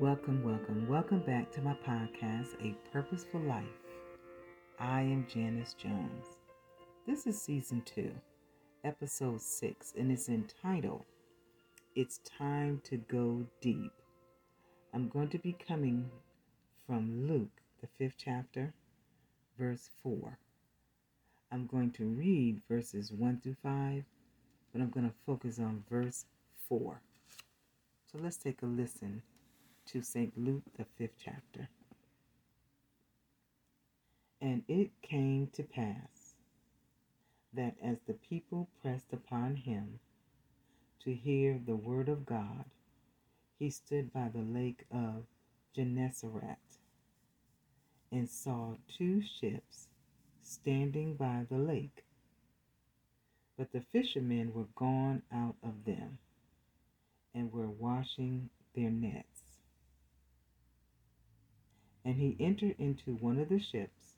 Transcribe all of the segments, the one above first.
Welcome back to my podcast, A Purpose for Life. I am Janice Jones. This is Season 2, Episode 6, and it's entitled, It's Time to Go Deep. I'm going to be coming from Luke, the 5th chapter, verse 4. I'm going to read verses 1 through 5, but I'm going to focus on verse 4. So let's take a listen to St. Luke, the 5th chapter. And it came to pass that as the people pressed upon him to hear the word of God, he stood by the lake of Gennesaret and saw two ships standing by the lake. But the fishermen were gone out of them and were washing their nets. And he entered into one of the ships,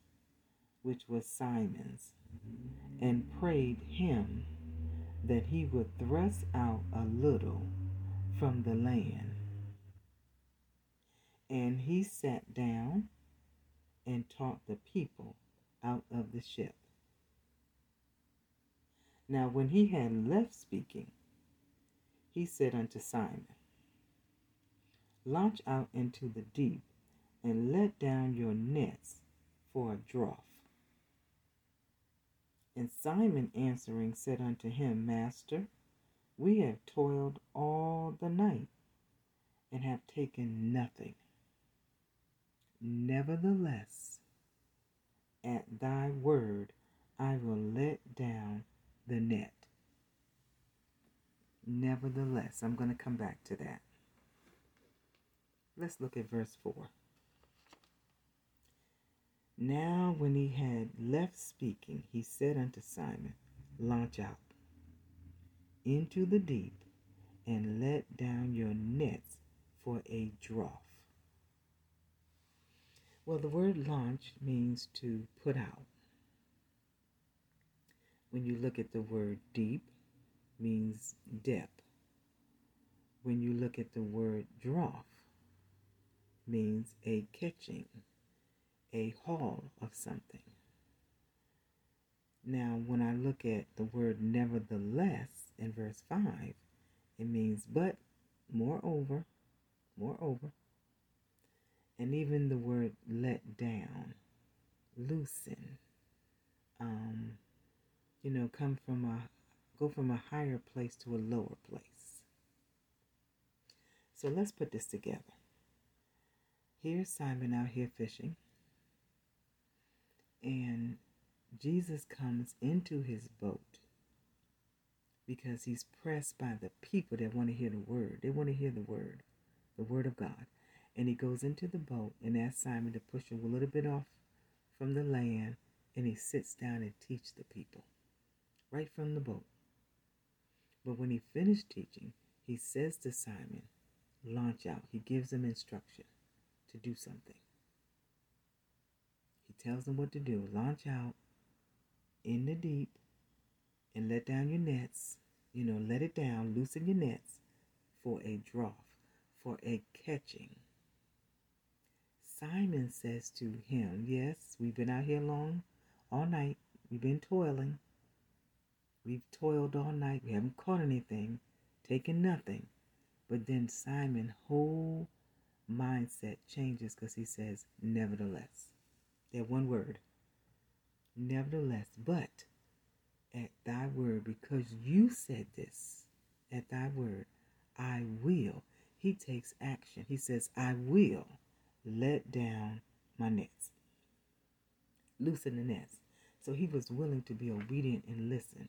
which was Simon's, and prayed him that he would thrust out a little from the land. And he sat down and taught the people out of the ship. Now when he had left speaking, he said unto Simon, Launch out into the deep, and let down your nets for a draught. And Simon answering said unto him, Master, we have toiled all the night, and have taken nothing. Nevertheless, at thy word I will let down the net. Nevertheless, I'm going to come back to that. Let's look at verse 4. Now when he had left speaking, he said unto Simon, Launch out into the deep, and let down your nets for a draught. Well, the word launch means to put out. When you look at the word deep, means depth. When you look at the word draught, means a catching, a haul of something. Now, when I look at the word nevertheless in verse 5, it means but, moreover, and even the word let down, loosen, go from a higher place to a lower place. So let's put this together. Here's Simon out here fishing. And Jesus comes into his boat because he's pressed by the people that want to hear the word. They want to hear the word of God. And he goes into the boat and asks Simon to push him a little bit off from the land, and he sits down and teaches the people right from the boat. But when he finished teaching, he says to Simon, Launch out. He gives him instruction to do something. Tells them what to do. Launch out in the deep and let down your nets. Let it down, loosen your nets for a draught, for a catching. Simon says to him, Yes, we've been out here long, all night. We've been toiling. We've toiled all night. We haven't caught anything, taken nothing. But then Simon's whole mindset changes because he says, Nevertheless. That one word, nevertheless, but at thy word, because you said this, at thy word, I will. He takes action. He says, I will let down my nets, loosen the nets. So he was willing to be obedient and listen.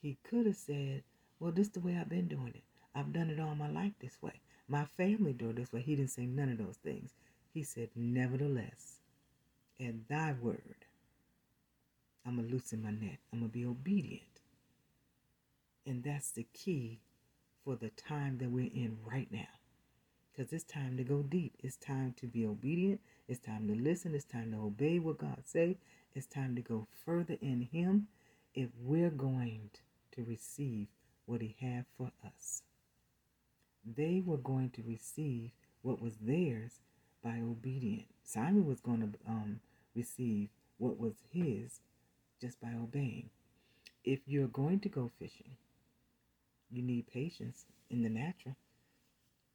He could have said, well, this is the way I've been doing it. I've done it all my life this way. My family do it this way. He didn't say none of those things. He said, nevertheless. At thy word, I'm going to loosen my net. I'm going to be obedient. And that's the key for the time that we're in right now. Because it's time to go deep. It's time to be obedient. It's time to listen. It's time to obey what God says. It's time to go further in Him if we're going to receive what He has for us. They were going to receive what was theirs by obedience. Simon was going to receive what was his just by obeying. If you're going to go fishing, you need patience in the natural.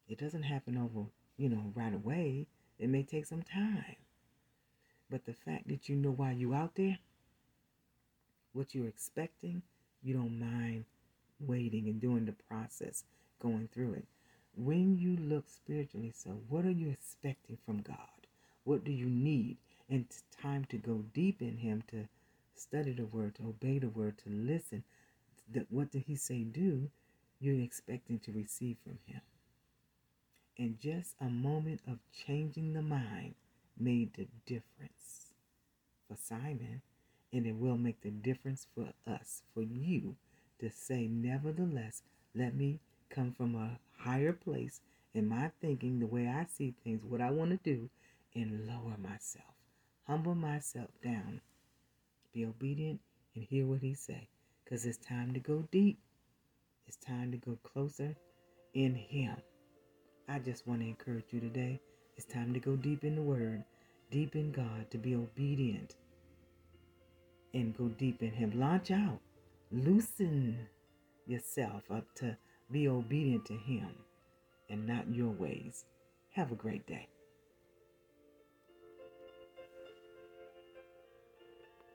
It doesn't happen over, right away. It may take some time. But the fact that you know why you're out there, what you're expecting, you don't mind waiting and doing the process, going through it. When you look spiritually, so what are you expecting from God? What do you need? And it's time to go deep in Him, to study the Word, to obey the Word, to listen. What did He say do? You're expecting to receive from Him. And just a moment of changing the mind made the difference for Simon, and it will make the difference for us, for you, to say, nevertheless, let me come from a higher place in my thinking, the way I see things, what I want to do, and lower myself, humble myself down, be obedient, and hear what He say, because it's time to go deep. It's time to go closer in Him. I just want to encourage you today. It's time to go deep in the Word, deep in God, to be obedient, and go deep in Him. Launch out. Loosen yourself up to be obedient to Him and not your ways. Have a great day.